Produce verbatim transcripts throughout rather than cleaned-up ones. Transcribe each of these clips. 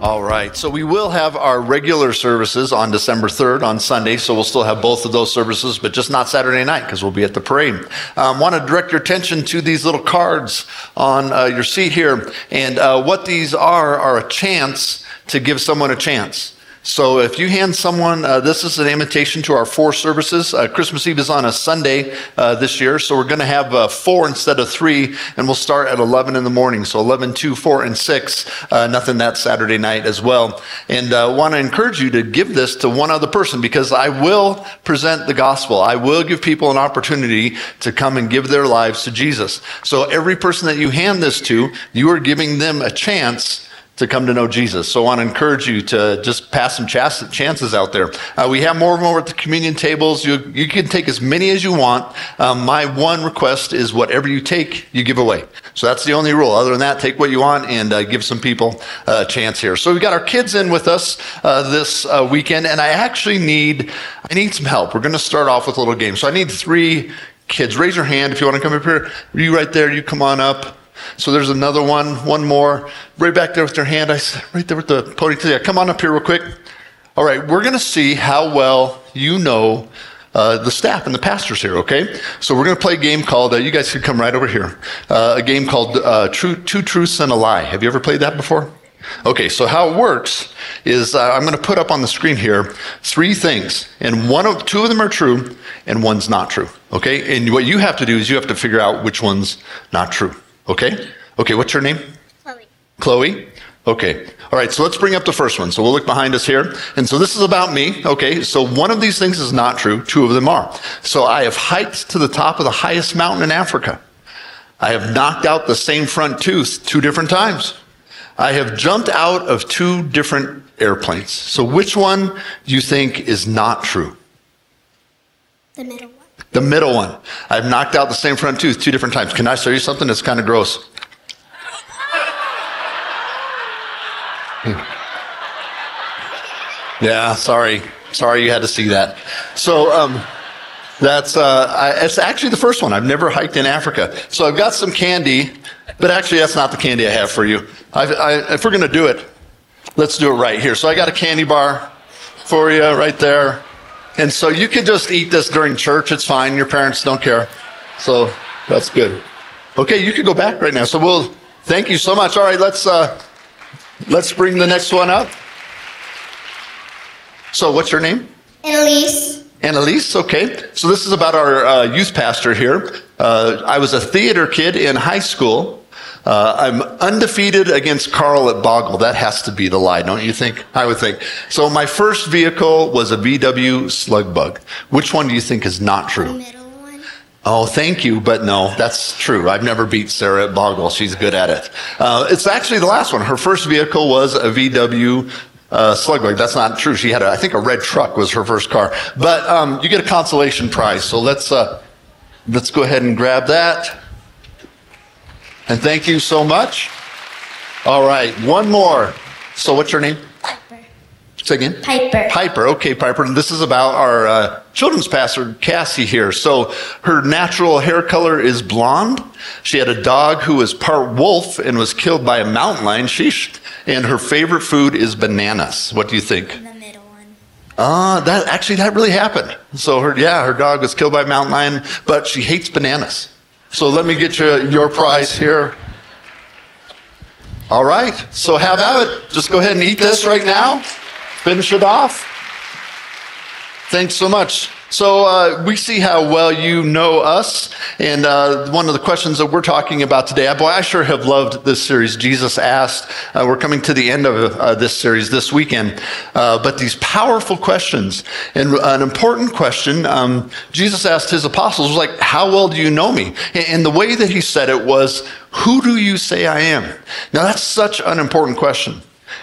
All right, so we will have our regular services on December third on Sunday, so we'll still have both of those services, but just not Saturday night because we'll be at the parade. I um, want to direct your attention to these little cards on uh, your seat here, and uh, what these are are a chance to give someone a chance. So if you hand someone, uh, this is an invitation to our four services. Uh, Christmas Eve is on a Sunday uh, this year, so we're going to have uh, four instead of three, and we'll start at eleven in the morning. So eleven, two, four, and six, uh, nothing that Saturday night as well. And I uh, want to encourage you to give this to one other person because I will present the gospel. I will give people an opportunity to come and give their lives to Jesus. So every person that you hand this to, you are giving them a chance to come to know Jesus. So I want to encourage you to just pass some ch- chances out there. Uh, we have more and more at the communion tables. You you can take as many as you want. Um, my one request is whatever you take, you give away. So that's the only rule. Other than that, take what you want and uh, give some people uh, a chance here. So we got our kids in with us uh, this uh, weekend, and I actually need I need some help. We're going to start off with a little game. So I need three kids. Raise your hand if you want to come up here. You right there. You come on up. So there's another one, one more, right back there with their hand, I, right there with the ponytail. Yeah, come on up here real quick. All right, we're going to see how well you know uh, the staff and the pastors here, okay? So we're going to play a game called, uh, you guys can come right over here, uh, a game called uh, True, Two Truths and a Lie. Have you ever played that before? Okay, so how it works is uh, I'm going to put up on the screen here three things, and one of two of them are true and one's not true, okay? And what you have to do is you have to figure out which one's not true. Okay? Okay, what's your name? Chloe. Chloe? Okay. All right, so let's bring up the first one. So we'll look behind us here. And so this is about me. Okay, so one of these things is not true. Two of them are. So I have hiked to the top of the highest mountain in Africa. I have knocked out the same front tooth two different times. I have jumped out of two different airplanes. So which one do you think is not true? The middle one. The middle one. I've knocked out the same front tooth two different times. Can I show you something that's kind of gross? Yeah, sorry. Sorry you had to see that. So um, that's uh, I, it's actually the first one. I've never hiked in Africa. So I've got some candy, but actually that's not the candy I have for you. I, I, if we're going to do it, let's do it right here. So I got a candy bar for you right there. And so you can just eat this during church. It's fine. Your parents don't care. So that's good. Okay, you can go back right now. So we'll thank you so much. All right, let's uh, let's bring the next one up. So what's your name? Annalise. Annalise, okay. So this is about our uh, youth pastor here. Uh, I was a theater kid in high school. Uh, I'm undefeated against Carl at Boggle. That has to be the lie, don't you think? I would think. So my first vehicle was a V W slug bug. Which one do you think is not true? The middle one. Oh, thank you, but no, that's true. I've never beat Sarah at Boggle. She's good at it. Uh, it's actually the last one. Her first vehicle was a V W uh, slug bug. That's not true. She had, a, I think, a red truck was her first car. But um, you get a consolation prize. So let's uh, let's go ahead and grab that. And thank you so much. All right, one more. So what's your name? Piper. Say again? Piper. Piper, okay, Piper. This is about our uh, children's pastor, Cassie, here. So her natural hair color is blonde. She had a dog who was part wolf and was killed by a mountain lion. Sheesh. And her favorite food is bananas. What do you think? The middle one. Ah, uh, that, actually, that really happened. So, her yeah, her dog was killed by a mountain lion, but she hates bananas. So let me get you your prize here. All right, so have at it. Just go ahead and eat this right now. Finish it off. Thanks so much. So uh, we see how well you know us. And uh, one of the questions that we're talking about today, boy, I sure have loved this series, Jesus Asked. Uh, we're coming to the end of uh, this series this weekend. Uh, but these powerful questions, and an important question, um, Jesus asked his apostles, was like, how well do you know me? And the way that he said it was, who do you say I am? Now that's such an important question.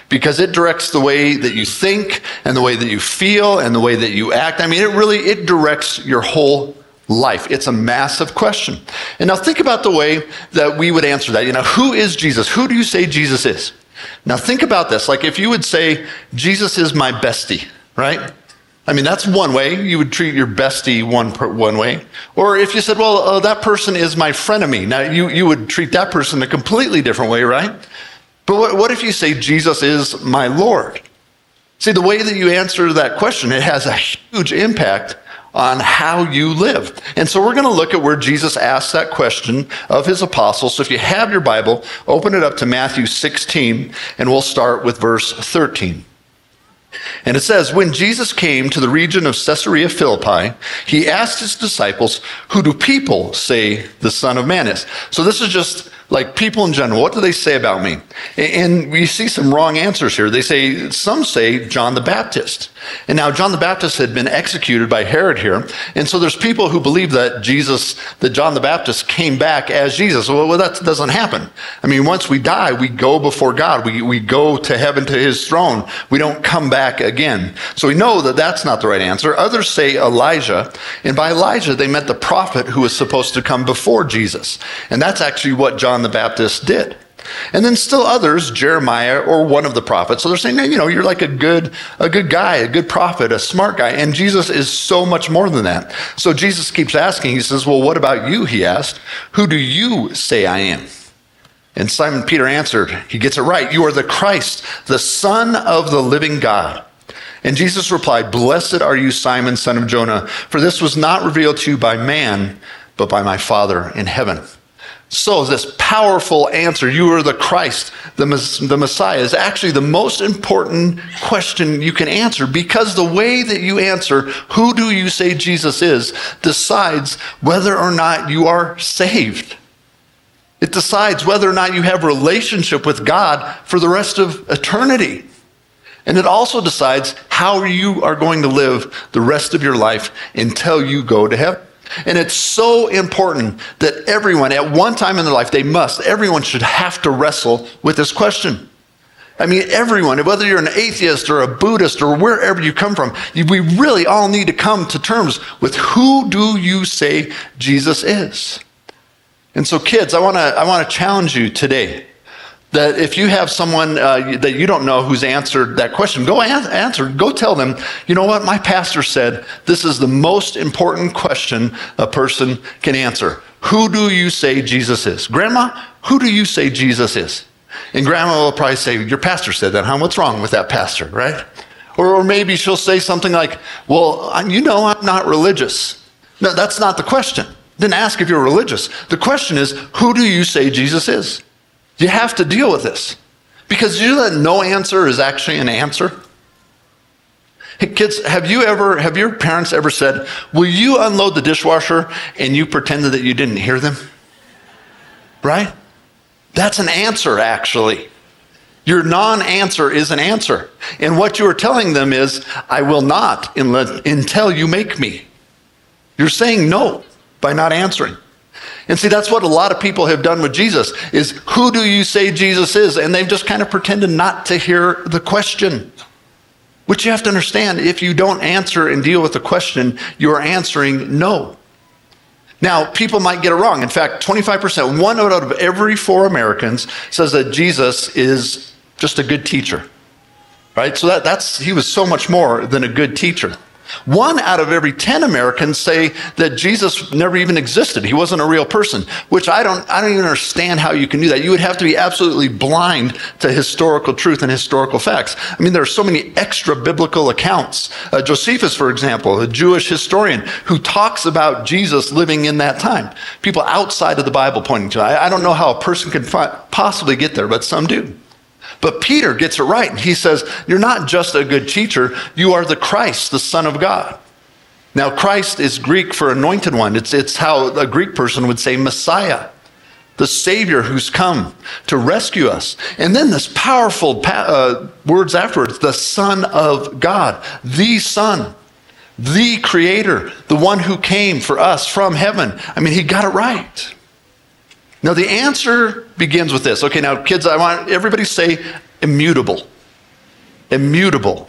because it directs the way that you think and the way that you feel and the way that you act. I mean, it really, it directs your whole life. It's a massive question. And now think about the way that we would answer that. You know, who is Jesus? Who do you say Jesus is? Now think about this. Like if you would say, Jesus is my bestie, right? I mean, that's one way. You would treat your bestie one per, one way. Or if you said, well, uh, that person is my frenemy. Now you, you would treat that person a completely different way, right? But what, what if you say, Jesus is my Lord? See, the way that you answer that question, it has a huge impact on how you live. And so we're going to look at where Jesus asked that question of his apostles. So if you have your Bible, open it up to Matthew sixteen, and we'll start with verse thirteen. And it says, when Jesus came to the region of Caesarea Philippi, he asked his disciples, who do people say the Son of Man is? So this is just like people in general. What do they say about me? And we see some wrong answers here. They say, some say John the Baptist. And now John the Baptist had been executed by Herod here. And so there's people who believe that Jesus, that John the Baptist came back as Jesus. Well, well that doesn't happen. I mean, once we die, we go before God. We, we go to heaven, to his throne. We don't come back again. So we know that that's not the right answer. Others say Elijah. And by Elijah, they meant the prophet who was supposed to come before Jesus. And that's actually what John the Baptist did. And then still others, Jeremiah or one of the prophets. So they're saying, you know, you're like a good, a good guy, a good prophet, a smart guy. And Jesus is so much more than that. So Jesus keeps asking, he says, well, what about you? He asked, who do you say I am? And Simon Peter answered, he gets it right. You are the Christ, the Son of the living God. And Jesus replied, blessed are you, Simon, son of Jonah, for this was not revealed to you by man, but by my Father in heaven. So this powerful answer, you are the Christ, the, the Messiah, is actually the most important question you can answer, because the way that you answer, who do you say Jesus is, decides whether or not you are saved. It decides whether or not you have a relationship with God for the rest of eternity. And it also decides how you are going to live the rest of your life until you go to heaven. And it's so important that everyone, at one time in their life, they must, everyone should have to wrestle with this question. I mean, everyone, whether you're an atheist or a Buddhist or wherever you come from, we really all need to come to terms with who do you say Jesus is? And so kids, I want to I want to challenge you today that if you have someone uh, that you don't know who's answered that question, go an- answer, go tell them, you know what, my pastor said this is the most important question a person can answer. Who do you say Jesus is? Grandma, who do you say Jesus is? And grandma will probably say, your pastor said that, huh? What's wrong with that pastor, right? Or, or maybe she'll say something like, well, you know, I'm not religious. No, that's not the question. Didn't ask if you're religious. The question is, who do you say Jesus is? You have to deal with this, because you know that no answer is actually an answer. Hey kids, have you ever, have your parents ever said, will you unload the dishwasher, and you pretended that you didn't hear them? Right? That's an answer, actually. Your non-answer is an answer. And what you are telling them is, I will not until you make me. You're saying no by not answering. And see, that's what a lot of people have done with Jesus, is who do you say Jesus is? And they've just kind of pretended not to hear the question, which you have to understand, if you don't answer and deal with the question, you're answering no. Now, people might get it wrong. In fact, twenty-five percent, one out of every four Americans says that Jesus is just a good teacher, right? So that, that's, he was so much more than a good teacher. One out of every ten Americans say that Jesus never even existed. He wasn't a real person, which I don't I don't even understand how you can do that. You would have to be absolutely blind to historical truth and historical facts. I mean, there are so many extra biblical accounts. Uh, Josephus, for example, a Jewish historian who talks about Jesus living in that time. People outside of the Bible pointing to it. I, I don't know how a person can fi- possibly get there, but some do. But Peter gets it right, and he says, you're not just a good teacher, you are the Christ, the Son of God. Now, Christ is Greek for anointed one. It's, it's how a Greek person would say Messiah, the Savior who's come to rescue us. And then this powerful pa- uh, words afterwards, the Son of God, the Son, the Creator, the one who came for us from heaven. I mean, he got it right. Now, the answer begins with this. Okay, now, kids, I want everybody to say immutable. immutable.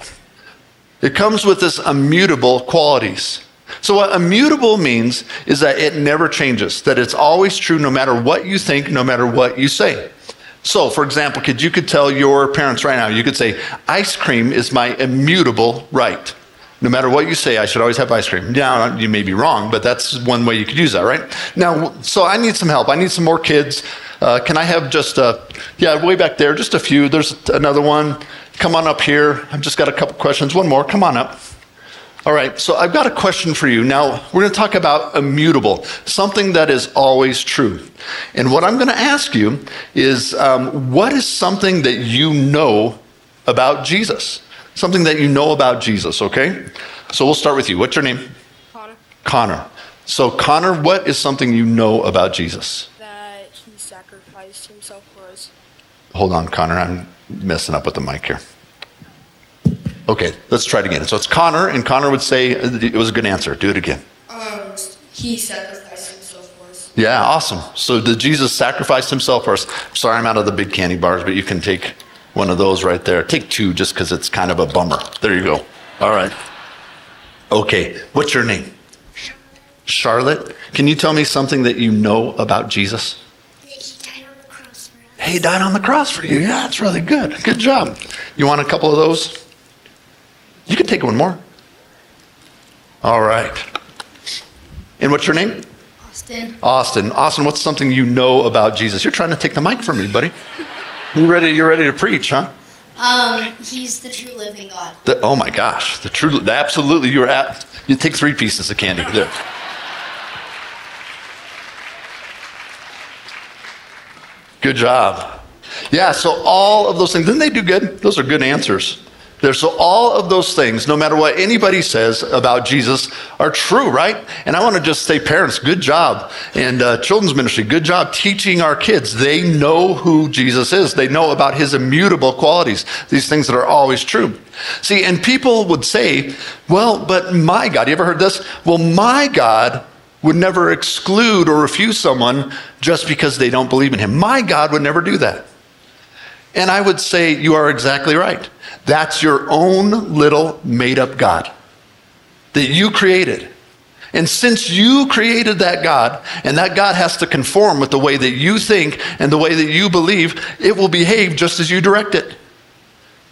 It comes with this immutable qualities. So what immutable means is that it never changes, that it's always true no matter what you think, no matter what you say. So, for example, could you could tell your parents right now, you could say, ice cream is my immutable right. No matter what you say, I should always have ice cream. Now, you may be wrong, but that's one way you could use that, right? Now, so I need some help. I need some more kids. Uh, can I have just a, yeah, way back there, just a few. There's another one. Come on up here. I've just got a couple questions. One more. Come on up. All right, so I've got a question for you. Now, we're going to talk about immutable, something that is always true. And what I'm going to ask you is, um, what is something that you know about Jesus? Something that you know about Jesus, okay? So we'll start with you. What's your name? Connor. Connor. So, Connor, what is something you know about Jesus? That he sacrificed himself for us. Hold on, Connor. I'm messing up with the mic here. Okay, let's try it again. So it's Connor, and Connor would say it was a good answer. Do it again. Um, he sacrificed himself for us. Yeah, awesome. So did Jesus sacrifice himself for us? Sorry, I'm out of the big candy bars, but you can take one of those right there. Take two just because it's kind of a bummer. There you go. All right. Okay, what's your name? Charlotte. Can you tell me something that you know about Jesus? He died on the cross for you. Yeah, that's really good. Good job. You want a couple of those? You can take one more. All right. And what's your name? Austin. Austin. Austin, what's something you know about Jesus? You're trying to take the mic from me, buddy. You ready? You're ready to preach, huh? Um, he's the true living God. The, oh my gosh, the true. Absolutely, you're at. You take three pieces of candy there. Good job. Yeah. So all of those things. Didn't they do good? Those are good answers. There's so all of those things, no matter what anybody says about Jesus, are true, right? And I want to just say, parents, good job. And uh, children's ministry, good job teaching our kids. They know who Jesus is. They know about his immutable qualities, these things that are always true. See, and people would say, well, but my God, you ever heard this? Well, my God would never exclude or refuse someone just because they don't believe in him. My God would never do that. And I would say, you are exactly right. That's your own little made-up God that you created. And since you created that God, and that God has to conform with the way that you think and the way that you believe, it will behave just as you direct it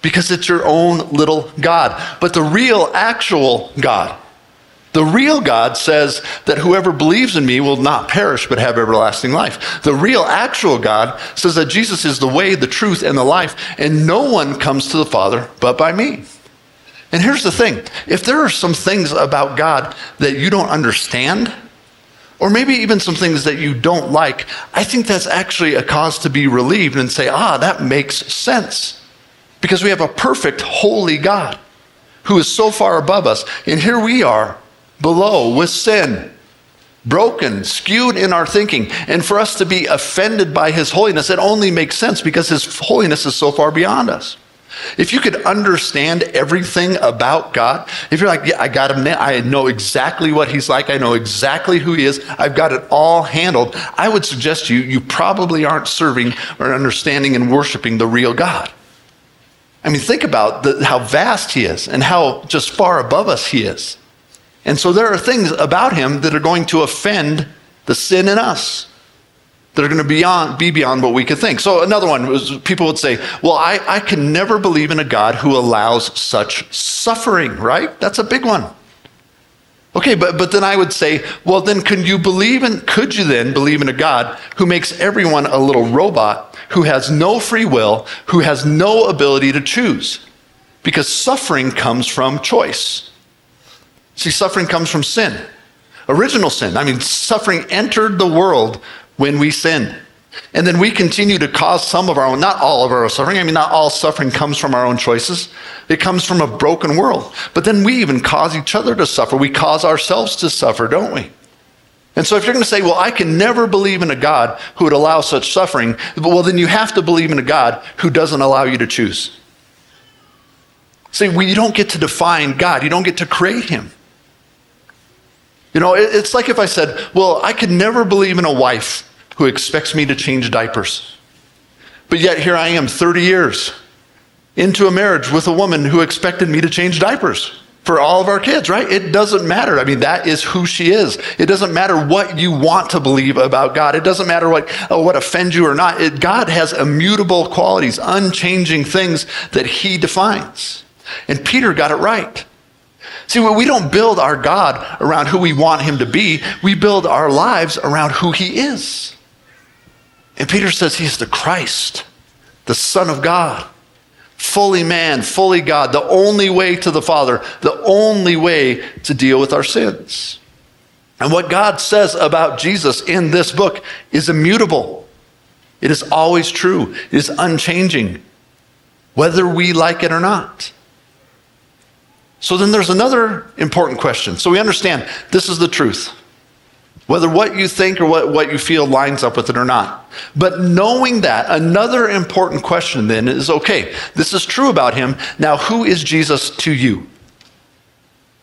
because it's your own little God. But the real, actual God, the real God says that whoever believes in me will not perish but have everlasting life. The real actual God says that Jesus is the way, the truth, and the life, and no one comes to the Father but by me. And here's the thing. If there are some things about God that you don't understand, or maybe even some things that you don't like, I think that's actually a cause to be relieved and say, ah, that makes sense. Because we have a perfect, holy God who is so far above us, and here we are, below with sin, broken, skewed in our thinking. And for us to be offended by his holiness, it only makes sense because his holiness is so far beyond us. If you could understand everything about God, if you're like, yeah, I got him now. I know exactly what he's like. I know exactly who he is. I've got it all handled. I would suggest to you, you probably aren't serving or understanding and worshiping the real God. I mean, think about the, how vast he is and how just far above us he is. And so there are things about him that are going to offend the sin in us, that are going to be beyond, be beyond what we could think. So another one was people would say, well, I, I can never believe in a God who allows such suffering, right? That's a big one. Okay, but, but then I would say, well, then could you believe in, could you then believe in a God who makes everyone a little robot, who has no free will, who has no ability to choose? Because suffering comes from choice. See, suffering comes from sin, original sin. I mean, suffering entered the world when we sinned. And then we continue to cause some of our own, not all of our own suffering. I mean, not all suffering comes from our own choices. It comes from a broken world. But then we even cause each other to suffer. We cause ourselves to suffer, don't we? And so if you're going to say, well, I can never believe in a God who would allow such suffering, well, then you have to believe in a God who doesn't allow you to choose. See, we, you don't get to define God. You don't get to create him. You know, it's like if I said, well, I could never believe in a wife who expects me to change diapers. But yet here I am thirty years into a marriage with a woman who expected me to change diapers for all of our kids, right? It doesn't matter. I mean, that is who she is. It doesn't matter what you want to believe about God. It doesn't matter what, oh, what offends you or not. It, God has immutable qualities, unchanging things that he defines. And Peter got it right. See, we don't build our God around who we want him to be. We build our lives around who he is. And Peter says he's the Christ, the Son of God, fully man, fully God, the only way to the Father, the only way to deal with our sins. And what God says about Jesus in this book is immutable. It is always true. It is unchanging, whether we like it or not. So then there's another important question. So we understand this is the truth, whether what you think or what, what you feel lines up with it or not. But knowing that, another important question then is, okay, this is true about him. Now, who is Jesus to you?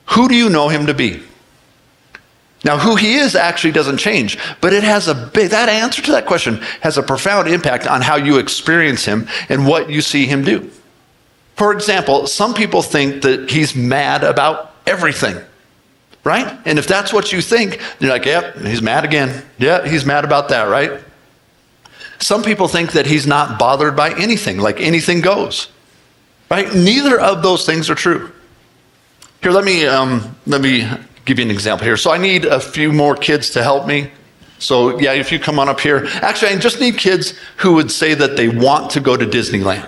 Who do you know him to be? Now, who he is actually doesn't change, but it has a big, that answer to that question has a profound impact on how you experience him and what you see him do. For example, some people think that he's mad about everything, right? And if that's what you think, you're like, yep, he's mad again. Yeah, he's mad about that, right? Some people think that he's not bothered by anything, like anything goes, right? Neither of those things are true. Here, let me um, let me give you an example here. So I need a few more kids to help me. So yeah, if you come on up here. Actually, I just need kids who would say that they want to go to Disneyland,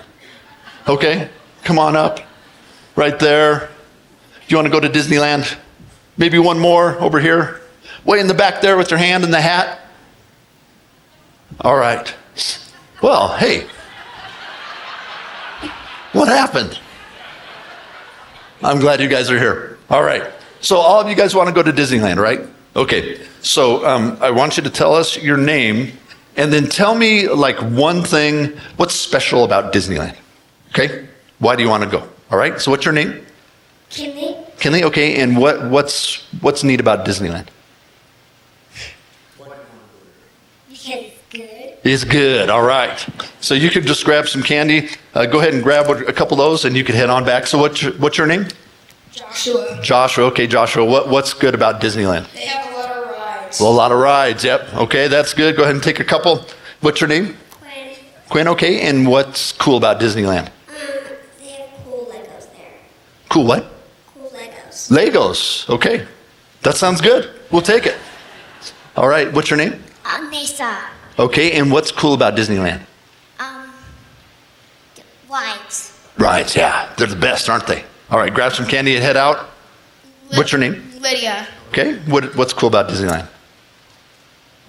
okay? Come on up, right there. You want to go to Disneyland? Maybe one more over here. Way in the back there with your hand in the hat. All right. Well, hey. What happened? I'm glad you guys are here. All right. So all of you guys want to go to Disneyland, right? Okay. So um, I want you to tell us your name and then tell me like one thing, what's special about Disneyland, okay? Why do you want to go? All right. So what's your name? Kinley. Kinley. Okay. And what, what's what's neat about Disneyland? Because it's good. It's good. All right. So you could just grab some candy. Uh, go ahead and grab a couple of those, and you could head on back. So what's your, what's your name? Joshua. Joshua. Okay, Joshua. What what's good about Disneyland? They have a lot of rides. Well, a lot of rides. Yep. Okay, that's good. Go ahead and take a couple. What's your name? Quinn. Quinn. Okay. And what's cool about Disneyland? Cool what? Cool Legos. Legos. Okay. That sounds good. We'll take it. All right. What's your name? Agnesa. Okay. And what's cool about Disneyland? Um, rides. Rides, yeah. They're the best, aren't they? All right. Grab some candy and head out. Lyd- what's your name? Lydia. Okay. What, what's cool about Disneyland?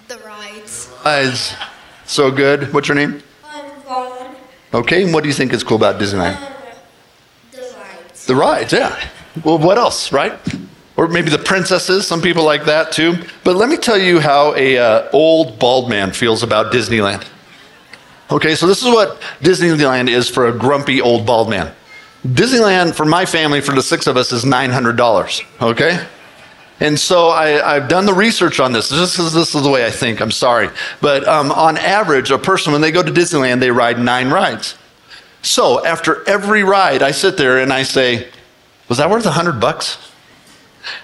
The rides. Rides. So good. What's your name? I'm Vaughn. Okay. And what do you think is cool about Disneyland? Um, The rides, yeah. Well, what else, right? Or maybe the princesses, some people like that too. But let me tell you how a uh, old bald man feels about Disneyland. Okay, so this is what Disneyland is for a grumpy old bald man. Disneyland, for my family, for the six of us, is nine hundred dollars, okay? And so I, I've done the research on this. This is, this is the way I think, I'm sorry. But um, on average, a person, when they go to Disneyland, they ride nine rides. So after every ride, I sit there and I say, was that worth a hundred bucks?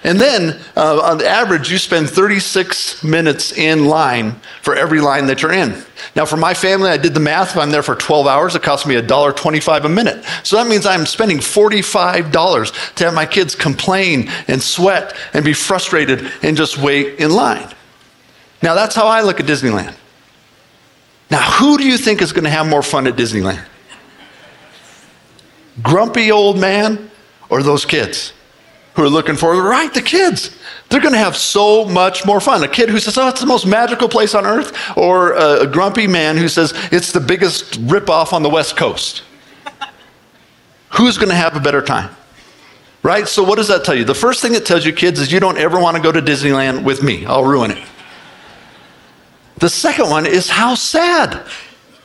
And then uh, on the average, you spend thirty-six minutes in line for every line that you're in. Now for my family, I did the math. If I'm there for twelve hours, it costs me one dollar and twenty-five cents a minute. So that means I'm spending forty-five dollars to have my kids complain and sweat and be frustrated and just wait in line. Now that's how I look at Disneyland. Now who do you think is going to have more fun at Disneyland? Grumpy old man or those kids who are looking forward? Right, the kids. They're going to have so much more fun. A kid who says, oh, it's the most magical place on earth, or a grumpy man who says, it's the biggest ripoff on the West Coast. Who's going to have a better time? Right? So what does that tell you? The first thing it tells you, kids, is you don't ever want to go to Disneyland with me. I'll ruin it. The second one is how sad.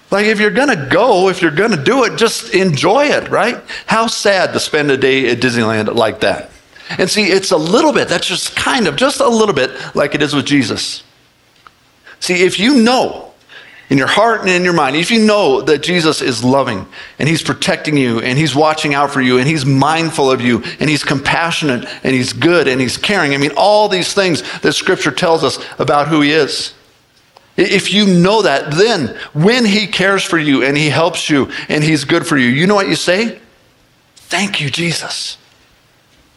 Like if you're going to go, if you're going to do it, just enjoy it, right? How sad to spend a day at Disneyland like that. And see, it's a little bit, that's just kind of, just a little bit like it is with Jesus. See, if you know in your heart and in your mind, if you know that Jesus is loving and he's protecting you and he's watching out for you and he's mindful of you and he's compassionate and he's good and he's caring, I mean, all these things that Scripture tells us about who he is. If you know that, then when he cares for you and he helps you and he's good for you, you know what you say? Thank you, Jesus.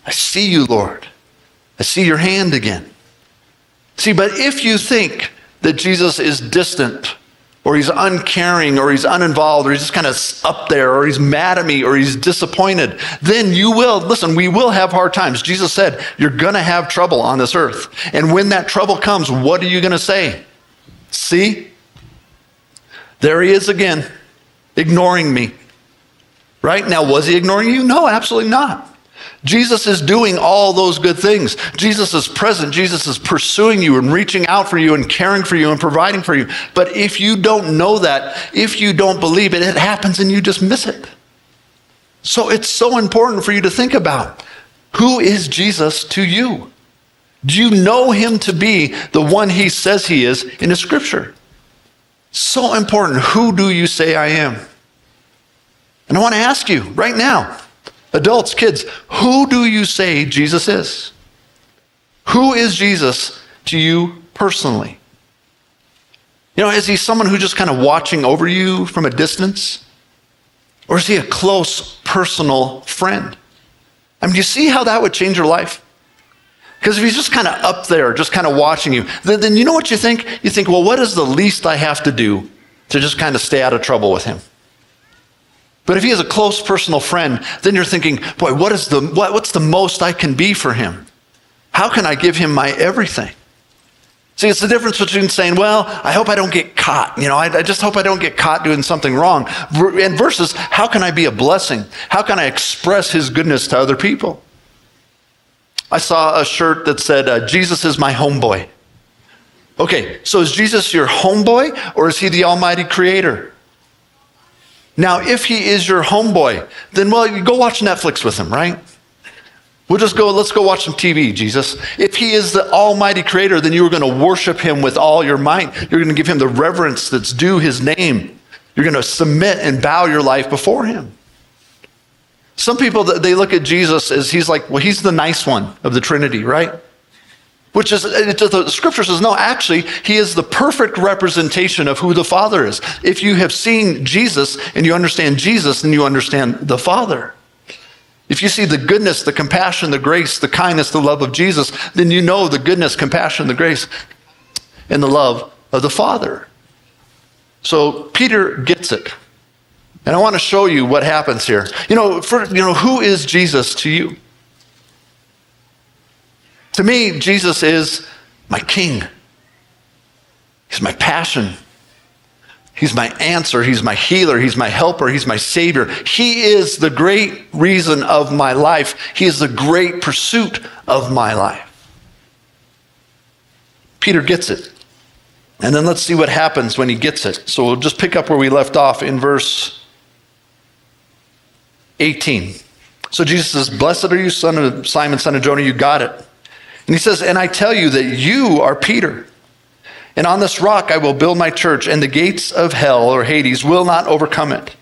I see you, Lord. I see your hand again. See, but if you think that Jesus is distant, or he's uncaring, or he's uninvolved, or he's just kind of up there, or he's mad at me, or he's disappointed, then you will, listen, we will have hard times. Jesus said, you're going to have trouble on this earth. And when that trouble comes, what are you going to say? See, there he is again, ignoring me. Right? Now, was he ignoring you? No, absolutely not. Jesus is doing all those good things. Jesus is present. Jesus is pursuing you and reaching out for you and caring for you and providing for you. But if you don't know that, if you don't believe it, it happens and you just miss it. So it's so important for you to think about, who is Jesus to you? Do you know him to be the one he says he is in the Scripture? So important. Who do you say I am? And I want to ask you right now, adults, kids, who do you say Jesus is? Who is Jesus to you personally? You know, is he someone who's just kind of watching over you from a distance? Or is he a close, personal friend? I mean, do you see how that would change your life? Because if he's just kind of up there, just kind of watching you, then, then you know what you think? You think, well, what is the least I have to do to just kind of stay out of trouble with him? But if he is a close personal friend, then you're thinking, boy, what is the what, what's the most I can be for him? How can I give him my everything? See, it's the difference between saying, well, I hope I don't get caught. You know, I, I just hope I don't get caught doing something wrong. And versus, how can I be a blessing? How can I express his goodness to other people? I saw a shirt that said, uh, Jesus is my homeboy. Okay, so is Jesus your homeboy, or is he the Almighty Creator? Now, if he is your homeboy, then, well, you go watch Netflix with him, right? We'll just go, let's go watch some T V, Jesus. If he is the Almighty Creator, then you are going to worship him with all your might. You're going to give him the reverence that's due his name. You're going to submit and bow your life before him. Some people, they look at Jesus as he's like, well, he's the nice one of the Trinity, right? Which is, the Scripture says, no, actually, he is the perfect representation of who the Father is. If you have seen Jesus and you understand Jesus, then you understand the Father. If you see the goodness, the compassion, the grace, the kindness, the love of Jesus, then you know the goodness, compassion, the grace, and the love of the Father. So Peter gets it. And I want to show you what happens here. You know, for, you know, who is Jesus to you? To me, Jesus is my king. He's my passion. He's my answer. He's my healer. He's my helper. He's my savior. He is the great reason of my life. He is the great pursuit of my life. Peter gets it. And then let's see what happens when he gets it. So we'll just pick up where we left off in verse eighteen. So Jesus says, blessed are you, son of Simon, son of Jonah, you got it. And he says, and I tell you that you are Peter, and on this rock I will build my church, and the gates of hell or Hades will not overcome it.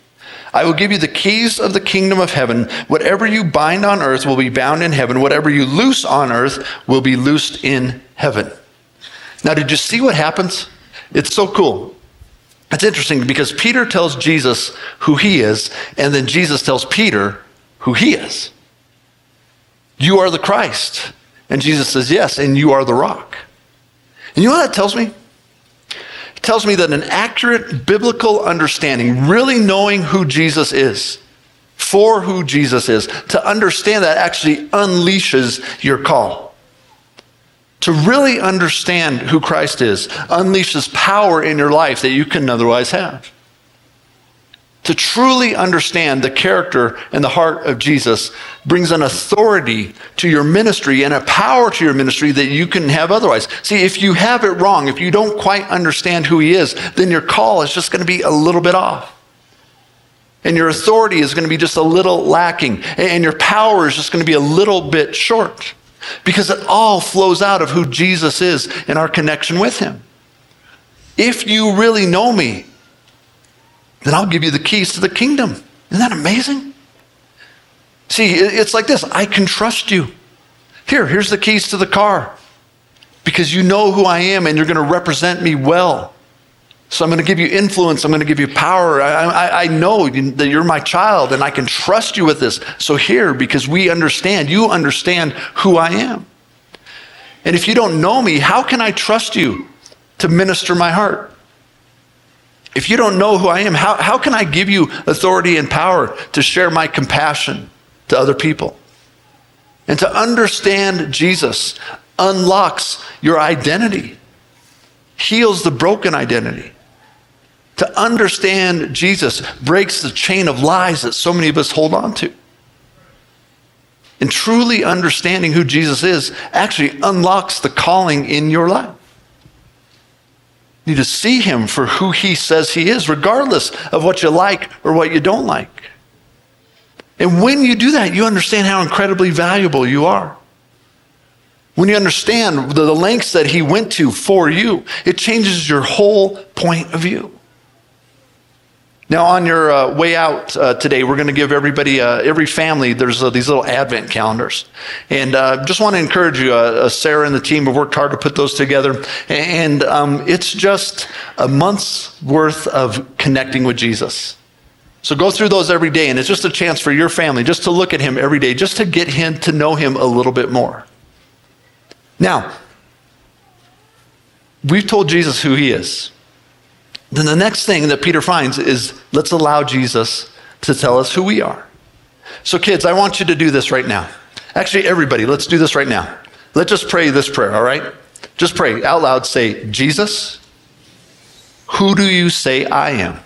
I will give you the keys of the kingdom of heaven. Whatever you bind on earth will be bound in heaven. Whatever you loose on earth will be loosed in heaven. Now, did you see what happens? It's so cool. It's interesting because Peter tells Jesus who he is, and then Jesus tells Peter who he is. You are the Christ. And Jesus says, yes, and you are the rock. And you know what that tells me? It tells me that an accurate biblical understanding, really knowing who Jesus is, for who Jesus is, to understand that actually unleashes your call. To really understand who Christ is unleashes power in your life that you couldn't otherwise have. To truly understand the character and the heart of Jesus brings an authority to your ministry and a power to your ministry that you couldn't have otherwise. See, if you have it wrong, if you don't quite understand who he is, then your call is just going to be a little bit off. And your authority is going to be just a little lacking. And your power is just going to be a little bit short. Because it all flows out of who Jesus is and our connection with him. If you really know me, then I'll give you the keys to the kingdom. Isn't that amazing? See, it's like this. I can trust you. Here, here's the keys to the car. Because you know who I am and you're going to represent me well. So I'm going to give you influence. I'm going to give you power. I, I, I know that you're my child and I can trust you with this. So here, because we understand, you understand who I am. And if you don't know me, how can I trust you to minister my heart? If you don't know who I am, how, how can I give you authority and power to share my compassion to other people? And to understand Jesus unlocks your identity, heals the broken identity. To understand Jesus breaks the chain of lies that so many of us hold on to. And truly understanding who Jesus is actually unlocks the calling in your life. You need to see him for who he says he is, regardless of what you like or what you don't like. And when you do that, you understand how incredibly valuable you are. When you understand the lengths that he went to for you, it changes your whole point of view. Now, on your uh, way out uh, today, we're going to give everybody, uh, every family, there's uh, these little Advent calendars. And uh, just want to encourage you, uh, uh, Sarah and the team have worked hard to put those together. And um, it's just a month's worth of connecting with Jesus. So go through those every day, and it's just a chance for your family just to look at him every day, just to get him to know him a little bit more. Now, we've told Jesus who he is. Then the next thing that Peter finds is, let's allow Jesus to tell us who we are. So kids, I want you to do this right now. Actually, everybody, let's do this right now. Let's just pray this prayer, all right? Just pray out loud, say, Jesus, who do you say I am?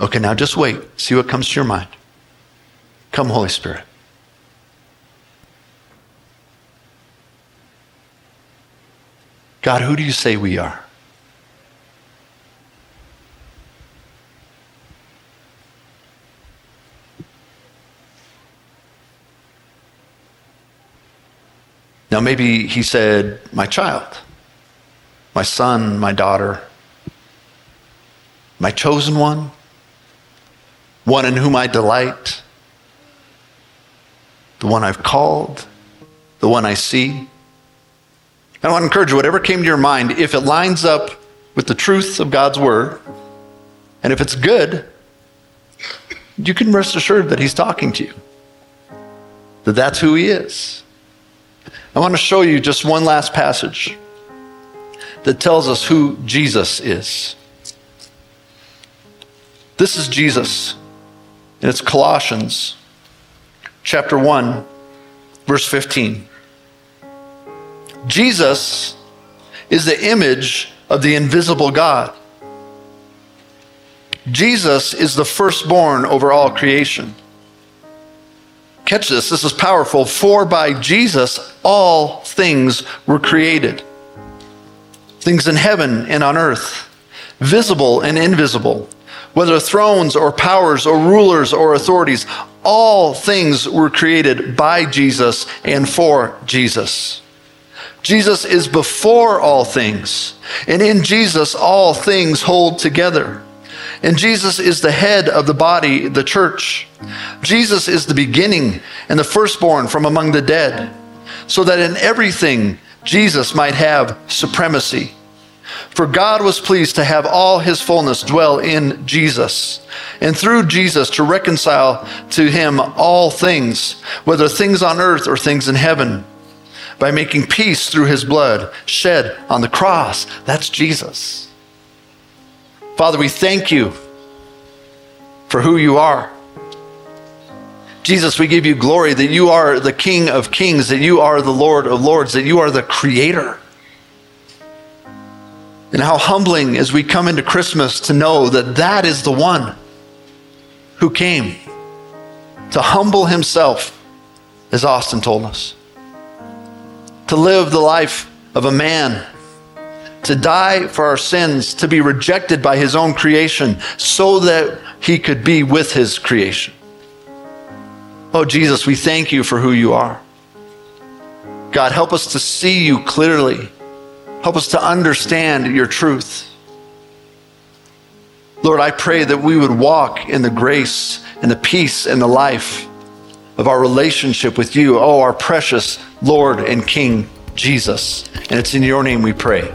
Okay, now just wait, see what comes to your mind. Come, Holy Spirit. God, who do you say we are? Now, maybe he said, my child, my son, my daughter, my chosen one, one in whom I delight, the one I've called, the one I see. I want to encourage you, whatever came to your mind, if it lines up with the truth of God's word, and if it's good, you can rest assured that he's talking to you, that that's who he is. I want to show you just one last passage that tells us who Jesus is. This is Jesus, and it's Colossians chapter one, verse fifteen. Jesus is the image of the invisible God. Jesus is the firstborn over all creation. Catch this, this is powerful. For by Jesus, all things were created. Things in heaven and on earth, visible and invisible, whether thrones or powers or rulers or authorities, all things were created by Jesus and for Jesus. Jesus is before all things, and in Jesus, all things hold together. And Jesus is the head of the body, the church. Jesus is the beginning and the firstborn from among the dead, so that in everything Jesus might have supremacy. For God was pleased to have all his fullness dwell in Jesus, and through Jesus to reconcile to him all things, whether things on earth or things in heaven, by making peace through his blood shed on the cross. That's Jesus. Father, we thank you for who you are. Jesus, we give you glory that you are the King of Kings, that you are the Lord of Lords, that you are the Creator. And how humbling as we come into Christmas to know that that is the one who came to humble himself, as Austin told us, to live the life of a man, to die for our sins, to be rejected by his own creation so that he could be with his creation. Oh, Jesus, we thank you for who you are. God, help us to see you clearly. Help us to understand your truth. Lord, I pray that we would walk in the grace and the peace and the life of our relationship with you, oh, our precious Lord and King, Jesus. And it's in your name we pray.